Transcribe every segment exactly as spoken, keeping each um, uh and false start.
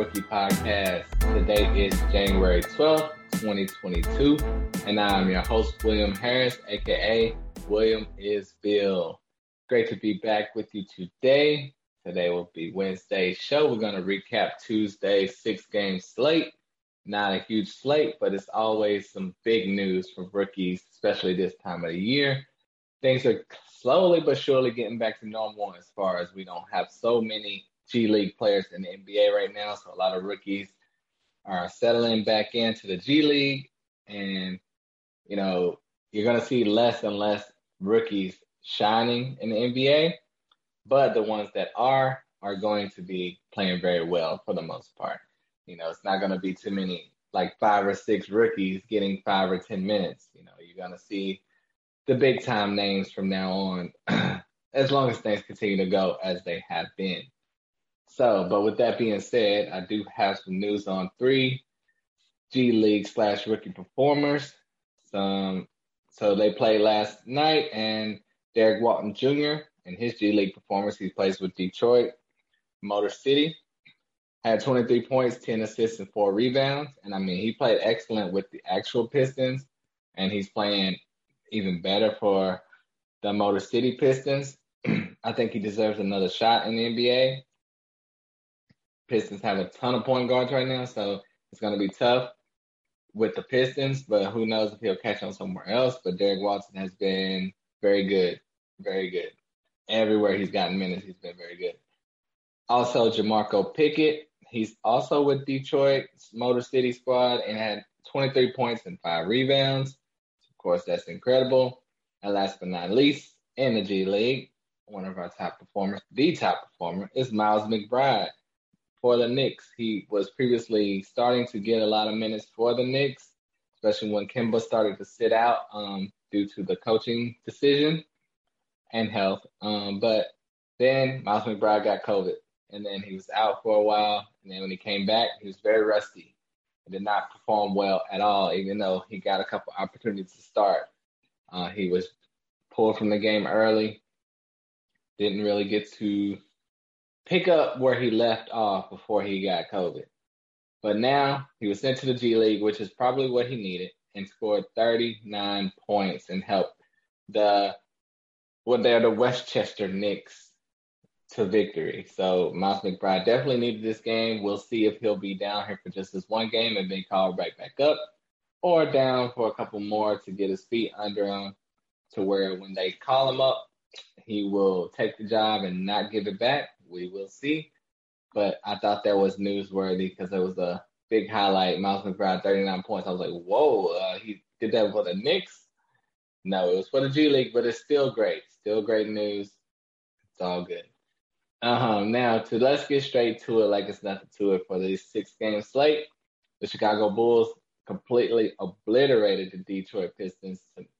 Rookie Podcast. Today is January twelfth, twenty twenty-two, and I'm your host, William Harris, aka William is Bill. Great to be back with you today. Today will be Wednesday's show. We're going to recap Tuesday's six-game slate. Not a huge slate, but it's always some big news from rookies, especially this time of the year. Things are slowly but surely getting back to normal as far as we don't have so many G League players in the N B A right now, so a lot of rookies are settling back into the G League, and, you know, you're going to see less and less rookies shining in the N B A, but the ones that are, are going to be playing very well for the most part. You know, it's not going to be too many, like five or six rookies getting five or ten minutes. You know, you're going to see the big time names from now on, as long as things continue to go as they have been. So, but with that being said, I do have some news on three G League slash rookie performers. Some, so they played last night, and Derrick Walton Junior in his G League performance, he plays with Detroit Motor City, had twenty-three points, ten assists, and four rebounds. And I mean, he played excellent with the actual Pistons, and he's playing even better for the Motor City Pistons. I think he deserves another shot in the N B A. Pistons have a ton of point guards right now, so it's going to be tough with the Pistons, but who knows if he'll catch on somewhere else. But Derrick Walton has been very good, very good. Everywhere he's gotten minutes, he's been very good. Also, Jamarco Pickett, he's also with Detroit's Motor City squad and had twenty-three points and five rebounds. Of course, that's incredible. And last but not least, in the G League, one of our top performers, the top performer, is Miles McBride for the Knicks. He was previously starting to get a lot of minutes for the Knicks, especially when Kemba started to sit out um, due to the coaching decision and health. Um, but then Miles McBride got COVID, and then he was out for a while. And then when he came back, he was very rusty. He did not perform well at all, even though he got a couple opportunities to start. Uh, he was pulled from the game early, didn't really get to pick up where he left off before he got COVID. But now he was sent to the G League, which is probably what he needed, and scored thirty-nine points and helped the, well, they're the Westchester Knicks to victory. So Miles McBride definitely needed this game. We'll see if he'll be down here for just this one game and then called right back up, or down for a couple more to get his feet under him to where when they call him up, he will take the job and not give it back. We will see, but I thought that was newsworthy because it was a big highlight. Miles McBride, thirty-nine points. I was like, whoa, uh, he did that for the Knicks? No, it was for the G League, but it's still great. Still great news. It's all good. Uh-huh. Now, to let's get straight to it like it's nothing to it for this six-game slate. The Chicago Bulls completely obliterated the Detroit Pistons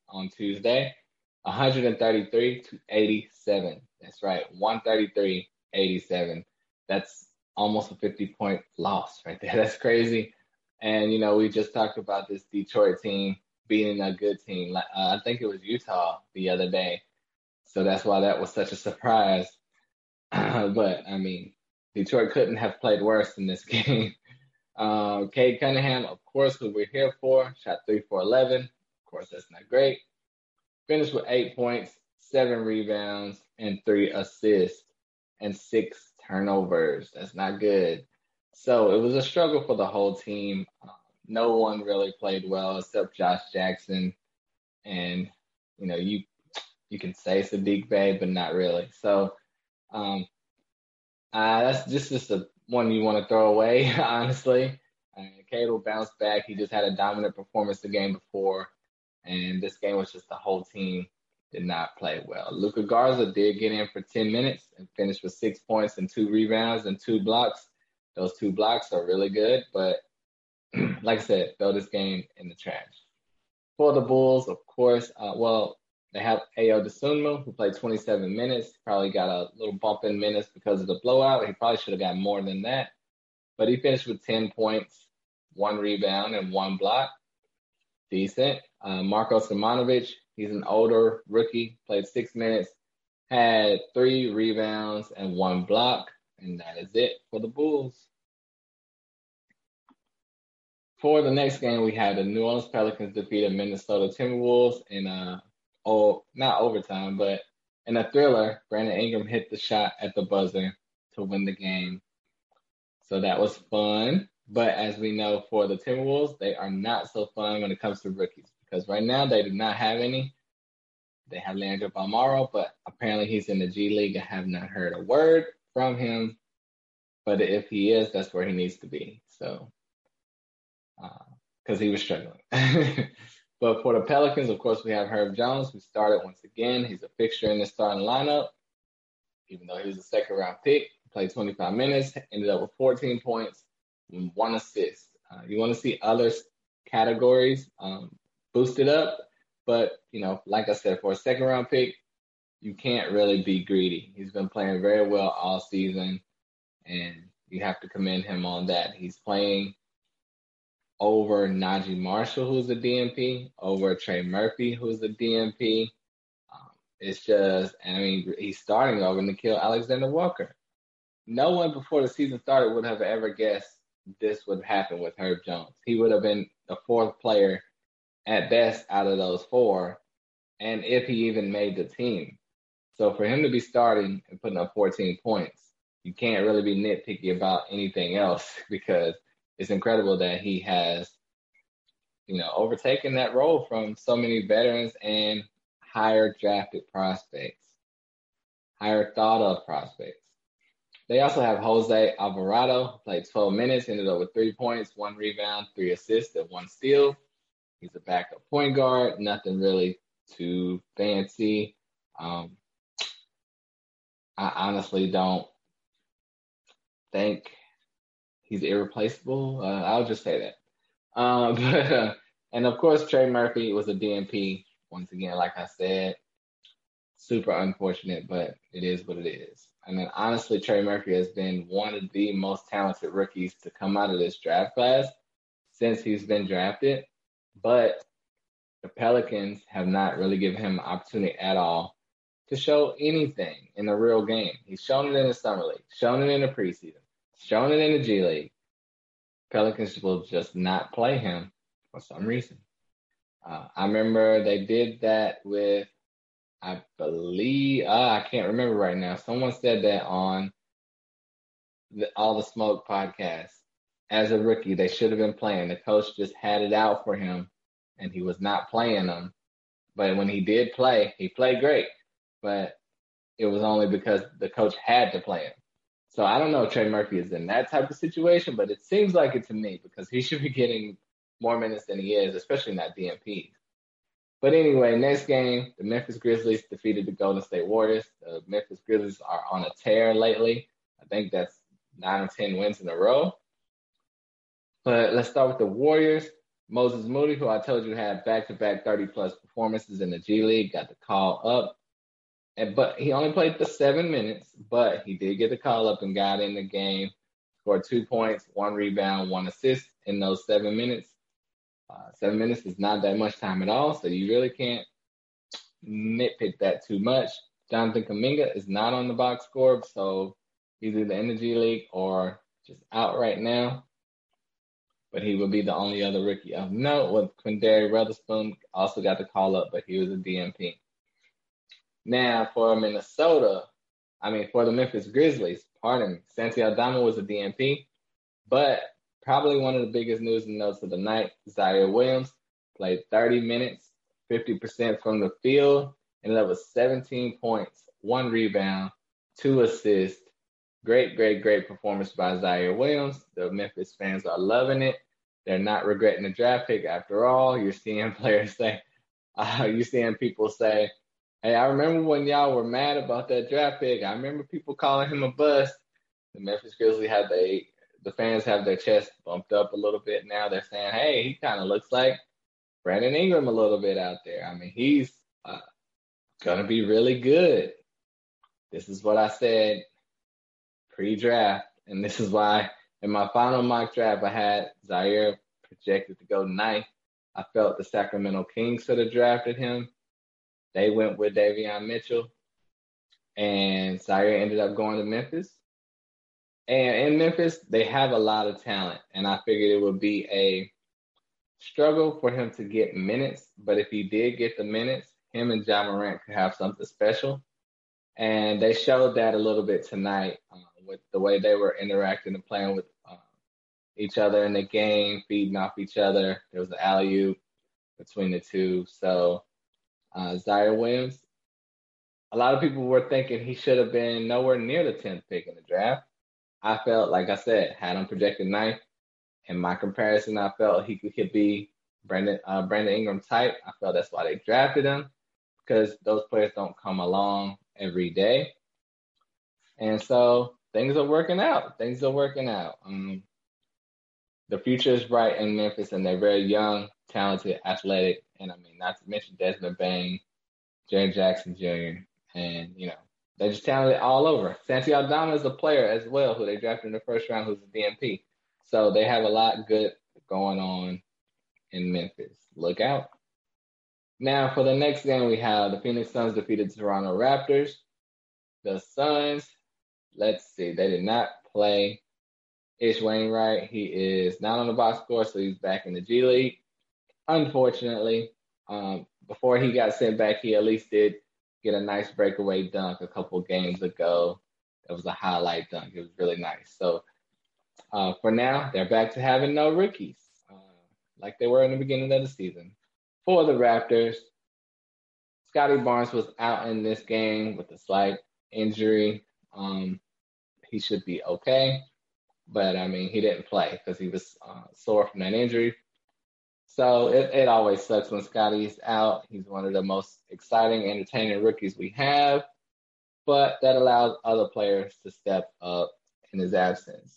on Tuesday, one thirty-three to eighty-seven. That's right, one thirty-three eighty-seven. That's almost a fifty-point loss right there. That's crazy. And, you know, we just talked about this Detroit team beating a good team. Uh, I think it was Utah the other day. So that's why that was such a surprise. But, I mean, Detroit couldn't have played worse in this game. Uh, Cade Cunningham, of course, who we're here for, shot three for eleven. Of course, that's not great. Finished with eight points, seven rebounds, and three assists, and six turnovers. That's not good. So it was a struggle for the whole team. Um, no one really played well except Josh Jackson. And, you know, you you can say Sadiq Bey, but not really. So um, uh, that's just, just the one you want to throw away, honestly. Uh, Cade will bounce back. He just had a dominant performance the game before. And this game was just the whole team did not play well. Luka Garza did get in for ten minutes and finished with six points and two rebounds and two blocks. Those two blocks are really good, but like I said, throw this game in the trash. For the Bulls, of course, uh, well, they have Ayo Dosunmu, who played twenty-seven minutes. Probably got a little bump in minutes because of the blowout. He probably should have got more than that, but he finished with ten points, one rebound, and one block. Decent. Uh, Marko Simonovic, he's an older rookie, played six minutes, had three rebounds and one block, and that is it for the Bulls. For the next game, we had the New Orleans Pelicans defeated Minnesota Timberwolves in a, oh, not overtime, but in a thriller. Brandon Ingram hit the shot at the buzzer to win the game. So that was fun. But as we know, for the Timberwolves, they are not so fun when it comes to rookies, because right now they do not have any. They have Leandro Balmaro, but apparently he's in the G League. I have not heard a word from him. But if he is, that's where he needs to be. So, because uh, he was struggling. But for the Pelicans, of course, we have Herb Jones, who started once again. He's a fixture in the starting lineup, even though he was a second-round pick. Played twenty-five minutes, ended up with fourteen points and one assist. Uh, you want to see other categories um, boosted up, but, you know, like I said, for a second-round pick, you can't really be greedy. He's been playing very well all season, and you have to commend him on that. He's playing over Najee Marshall, who's a D N P, over Trey Murphy, who's a D N P. Um, it's just, I mean, he's starting over Nickeil Alexander-Walker. No one before the season started would have ever guessed this would happen with Herb Jones. He would have been the fourth player at best out of those four, and if he even made the team. So for him to be starting and putting up fourteen points, you can't really be nitpicky about anything else, because it's incredible that he has, you know, overtaken that role from so many veterans and higher drafted prospects, higher thought of prospects. They also have Jose Alvarado, played twelve minutes, ended up with three points, one rebound, three assists, and one steal. He's a backup point guard, nothing really too fancy. Um, I honestly don't think he's irreplaceable. Uh, I'll just say that. Um, but, uh, and, of course, Trey Murphy was a D N P. Once again, like I said, super unfortunate, but it is what it is. I mean, honestly, Trey Murphy has been one of the most talented rookies to come out of this draft class since he's been drafted. But the Pelicans have not really given him an opportunity at all to show anything in a real game. He's shown it in the summer league, shown it in the preseason, shown it in the G League. Pelicans will just not play him for some reason. Uh, I remember they did that with, I believe, uh, I can't remember right now. Someone said that on the All the Smoke podcast. As a rookie, they should have been playing. The coach just had it out for him, and he was not playing them. But when he did play, he played great. But it was only because the coach had to play him. So I don't know if Trey Murphy is in that type of situation, but it seems like it to me, because he should be getting more minutes than he is, especially not D N P. But anyway, next game, the Memphis Grizzlies defeated the Golden State Warriors. The Memphis Grizzlies are on a tear lately. I think that's nine or ten wins in a row. But let's start with the Warriors. Moses Moody, who I told you had back-to-back thirty-plus performances in the G League, got the call up. And, but he only played the seven minutes, but he did get the call up and got in the game, scored two points, one rebound, one assist in those seven minutes. Uh, seven minutes is not that much time at all, so you really can't nitpick that too much. Jonathan Kuminga is not on the box score, so he's either in the G League or just out right now. But he would be the only other rookie of note, with Quindary Weatherspoon also got the call up, but he was a D N P. Now for Minnesota, I mean for the Memphis Grizzlies, pardon me, Santi Aldama was a D N P, but probably one of the biggest news and notes of the night, Ziaire Williams played thirty minutes, fifty percent from the field, ended up with seventeen points, one rebound, two assists. Great, great, great performance by Ziaire Williams. The Memphis fans are loving it. They're not regretting the draft pick after all. You're seeing players say, uh, you're seeing people say, hey, I remember when y'all were mad about that draft pick. I remember people calling him a bust. The Memphis Grizzlies had they, the fans have their chest bumped up a little bit now. They're saying, hey, he kind of looks like Brandon Ingram a little bit out there. I mean, he's uh, going to be really good. This is what I said pre-draft, and this is why in my final mock draft I had Ziaire projected to go ninth. I felt the Sacramento Kings should have drafted him. They went with Davion Mitchell, and Ziaire ended up going to Memphis. And in Memphis, they have a lot of talent, and I figured it would be a struggle for him to get minutes, but if he did get the minutes, him and Ja Morant could have something special. And they showed that a little bit tonight uh, with the way they were interacting and playing with uh, each other in the game, feeding off each other. There was an alley-oop between the two. So uh, Ziaire Williams, a lot of people were thinking he should have been nowhere near the tenth pick in the draft. I felt, like I said, had him projected ninth. In my comparison, I felt he could, could be Brandon, uh, Brandon Ingram type. I felt that's why they drafted him, because those players don't come along every day. And so things are working out. Things are working out. Um, the future is bright in Memphis, and they're very young, talented, athletic. And, I mean, not to mention Desmond Bane, Jerry Jackson Junior, and, you know, they're just talented all over. Santi Aldama is a player as well who they drafted in the first round, who's a D M P. So they have a lot good going on in Memphis. Look out. Now for the next game, we have the Phoenix Suns defeated Toronto Raptors. The Suns, let's see, they did not play Ish Wainwright. He is not on the box score, so he's back in the G League. Unfortunately, um, before he got sent back, he at least did get a nice breakaway dunk a couple games ago. It was a highlight dunk. It was really nice. So Uh, for now, they're back to having no rookies, uh, like they were in the beginning of the season. For the Raptors, Scotty Barnes was out in this game with a slight injury. Um, he should be okay, but, I mean, he didn't play because he was uh, sore from that injury. So it, it always sucks when Scotty's out. He's one of the most exciting, entertaining rookies we have, but that allows other players to step up in his absence.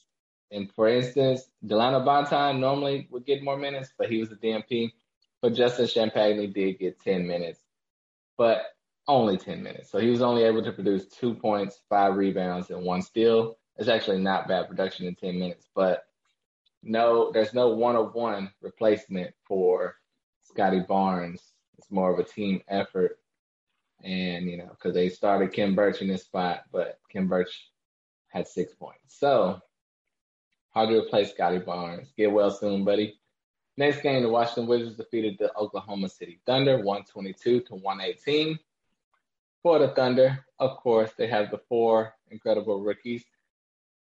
And, for instance, Delano Banton normally would get more minutes, but he was a D M P. But Justin Champagne did get ten minutes, but only ten minutes. So he was only able to produce two points, five rebounds, and one steal. It's actually not bad production in ten minutes, but no, there's no one-on-one replacement for Scotty Barnes. It's more of a team effort. And, you know, because they started Kim Birch in this spot, but Kim Birch had six points. So hard to replace Scotty Barnes. Get well soon, buddy. Next game, the Washington Wizards defeated the Oklahoma City Thunder, one twenty-two to one eighteen. For the Thunder, of course, they have the four incredible rookies.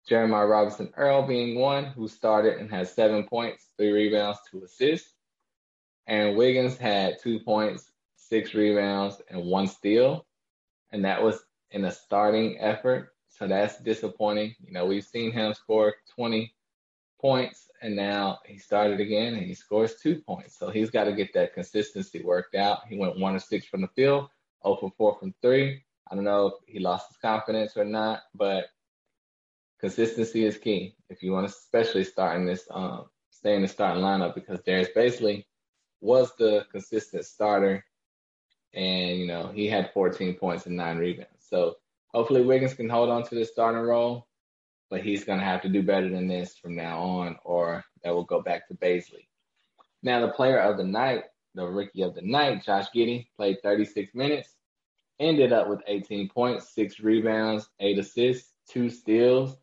Jeremiah Robinson Earl being one, who started and has seven points, three rebounds, two assists. Aaron Wiggins had two points, six rebounds, and one steal. And that was in a starting effort. So that's disappointing. You know, we've seen him score twenty points, and now he started again, and he scores two points. So he's got to get that consistency worked out. He went one of six from the field, zero for four from three. I don't know if he lost his confidence or not, but consistency is key if you want to, especially start in this, um, stay in the starting lineup, because Darius Bazley was the consistent starter, and you know he had fourteen points and nine rebounds. So hopefully Wiggins can hold on to this starting role, but he's going to have to do better than this from now on, or that will go back to Bazley. Now, the player of the night, the rookie of the night, Josh Giddey, played thirty-six minutes, ended up with eighteen points, six rebounds, eight assists, two steals.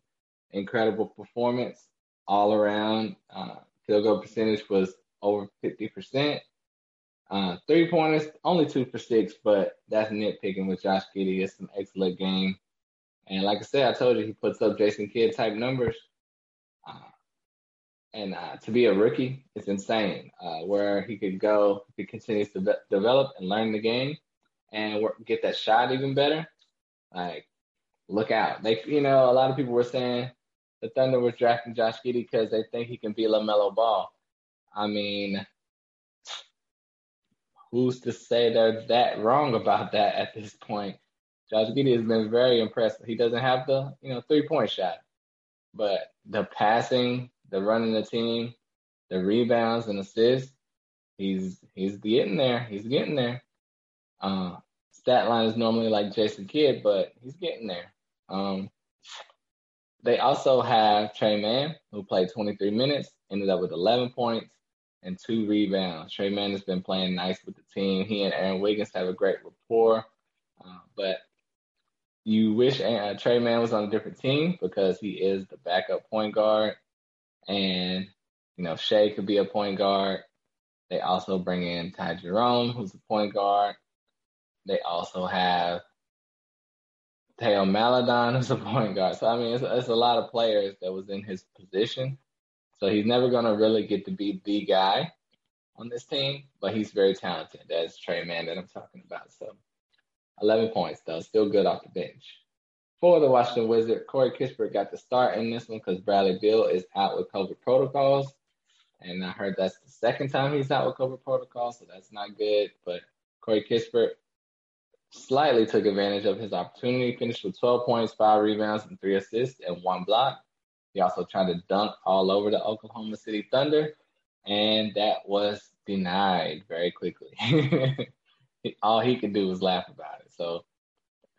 Incredible performance all around. Uh, field goal percentage was over fifty percent. Uh, three pointers, only two for six, but that's nitpicking with Josh Giddey. It's an excellent game. And like I said, I told you, he puts up Jason Kidd type numbers. Uh, and uh, to be a rookie, it's insane uh, where he could go if he continues to be- develop and learn the game and work, get that shot even better. Like, look out. They, you know, a lot of people were saying the Thunder was drafting Josh Giddey because they think he can be LaMelo Ball. I mean, who's to say they're that wrong about that at this point? Josh Giddey has been very impressive. He doesn't have the, you know, three-point shot, but the passing, the running the team, the rebounds and assists, he's he's getting there. He's getting there. Uh, stat line is normally like Jason Kidd, but he's getting there. Um, they also have Trey Mann, who played twenty-three minutes, ended up with eleven points. And two rebounds. Trey Mann has been playing nice with the team. He and Aaron Wiggins have a great rapport. Uh, but you wish uh, Trey Mann was on a different team, because he is the backup point guard. And, you know, Shea could be a point guard. They also bring in Ty Jerome, who's a point guard. They also have Teo Maladon, who's a point guard. So, I mean, it's, it's a lot of players that was in his position. So he's never going to really get to be the guy on this team, but he's very talented. That's Trey Mann that I'm talking about. So eleven points, though. Still good off the bench. For the Washington Wizards, Corey Kispert got the start in this one because Bradley Beal is out with COVID protocols. And I heard that's the second time he's out with COVID protocols, so that's not good. But Corey Kispert slightly took advantage of his opportunity, finished with twelve points, five rebounds, and three assists, and one block. He also tried to dunk all over the Oklahoma City Thunder, and that was denied very quickly. All he could do was laugh about it, so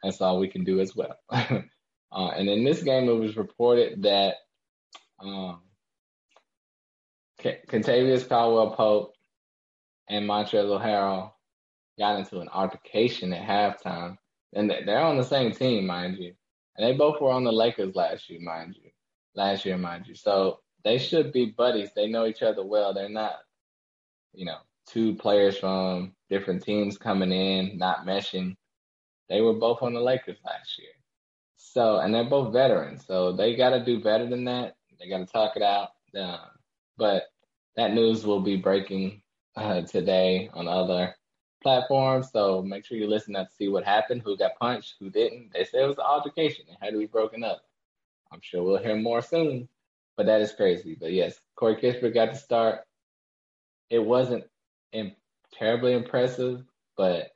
that's all we can do as well. uh, and in this game, it was reported that um, Kentavious Caldwell-Pope and Montrezl Harrell got into an altercation at halftime. And they're on the same team, mind you. And they both were on the Lakers last year, mind you. Last year, mind you. So they should be buddies. They know each other well. They're not, you know, two players from different teams coming in, not meshing. They were both on the Lakers last year. So, and they're both veterans. So they got to do better than that. They got to talk it out. Um, but that news will be breaking uh, today on other platform, so make sure you listen up to see what happened, who got punched, who didn't. They said it was an altercation. It had to be broken up. I'm sure we'll hear more soon, but that is crazy. But yes, Corey Kispert got the start. It wasn't in- terribly impressive, but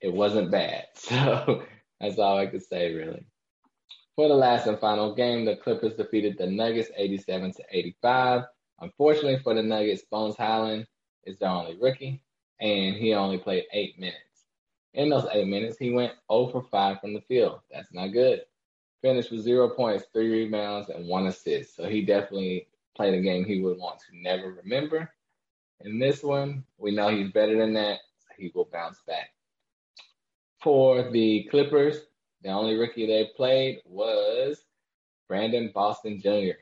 it wasn't bad. So that's all I could say, really. For the last and final game, the Clippers defeated the Nuggets eighty-seven to eighty-five. Unfortunately for the Nuggets, Bones Highland is their only rookie, and he only played eight minutes. In those eight minutes, he went zero for five from the field. That's not good. Finished with zero points, three rebounds, and one assist. So he definitely played a game he would want to never remember. In this one, we know he's better than that, so he will bounce back. For the Clippers, the only rookie they played was Brandon Boston Junior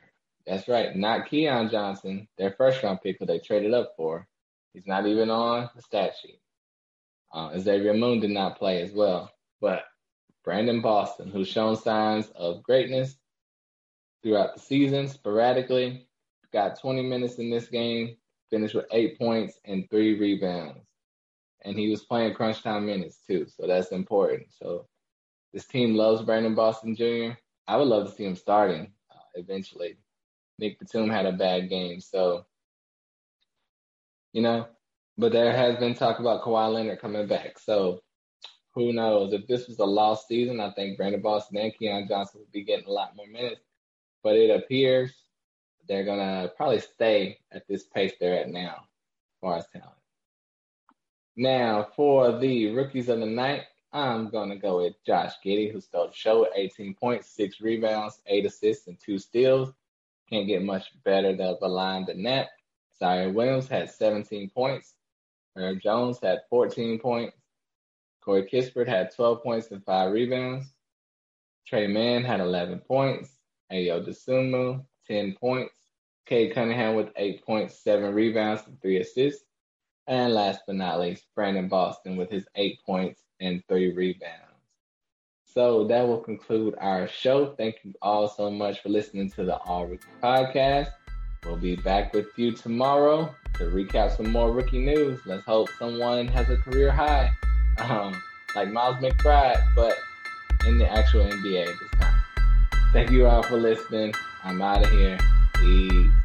That's right, not Keon Johnson, their first-round pick who they traded up for. He's not even on the stat sheet. Uh, Xavier Moon did not play as well. But Brandon Boston, who's shown signs of greatness throughout the season sporadically, got twenty minutes in this game, finished with eight points and three rebounds. And he was playing crunch time minutes, too, so that's important. So this team loves Brandon Boston Junior I would love to see him starting uh, eventually. Nick Batum had a bad game, so you know, but there has been talk about Kawhi Leonard coming back. So who knows? If this was a lost season, I think Brandon Boston and Keon Johnson would be getting a lot more minutes. But it appears they're going to probably stay at this pace they're at now, as far as talent. Now, for the rookies of the night, I'm going to go with Josh Giddey, who stole the show with eighteen points, six rebounds, eight assists, and two steals. Can't get much better of a line than that. Ziaire Williams had seventeen points. Herb Jones had fourteen points. Corey Kispert had twelve points and five rebounds. Trey Mann had eleven points. Ayo Dosunmu, ten points. Cade Cunningham with eight points, seven rebounds, and three assists. And last but not least, Brandon Boston with his eight points and three rebounds. So that will conclude our show. Thank you all so much for listening to the All Rookie Podcast. We'll be back with you tomorrow to recap some more rookie news. Let's hope someone has a career high, um, like Miles McBride, but in the actual N B A this time. Thank you all for listening. I'm out of here. Peace.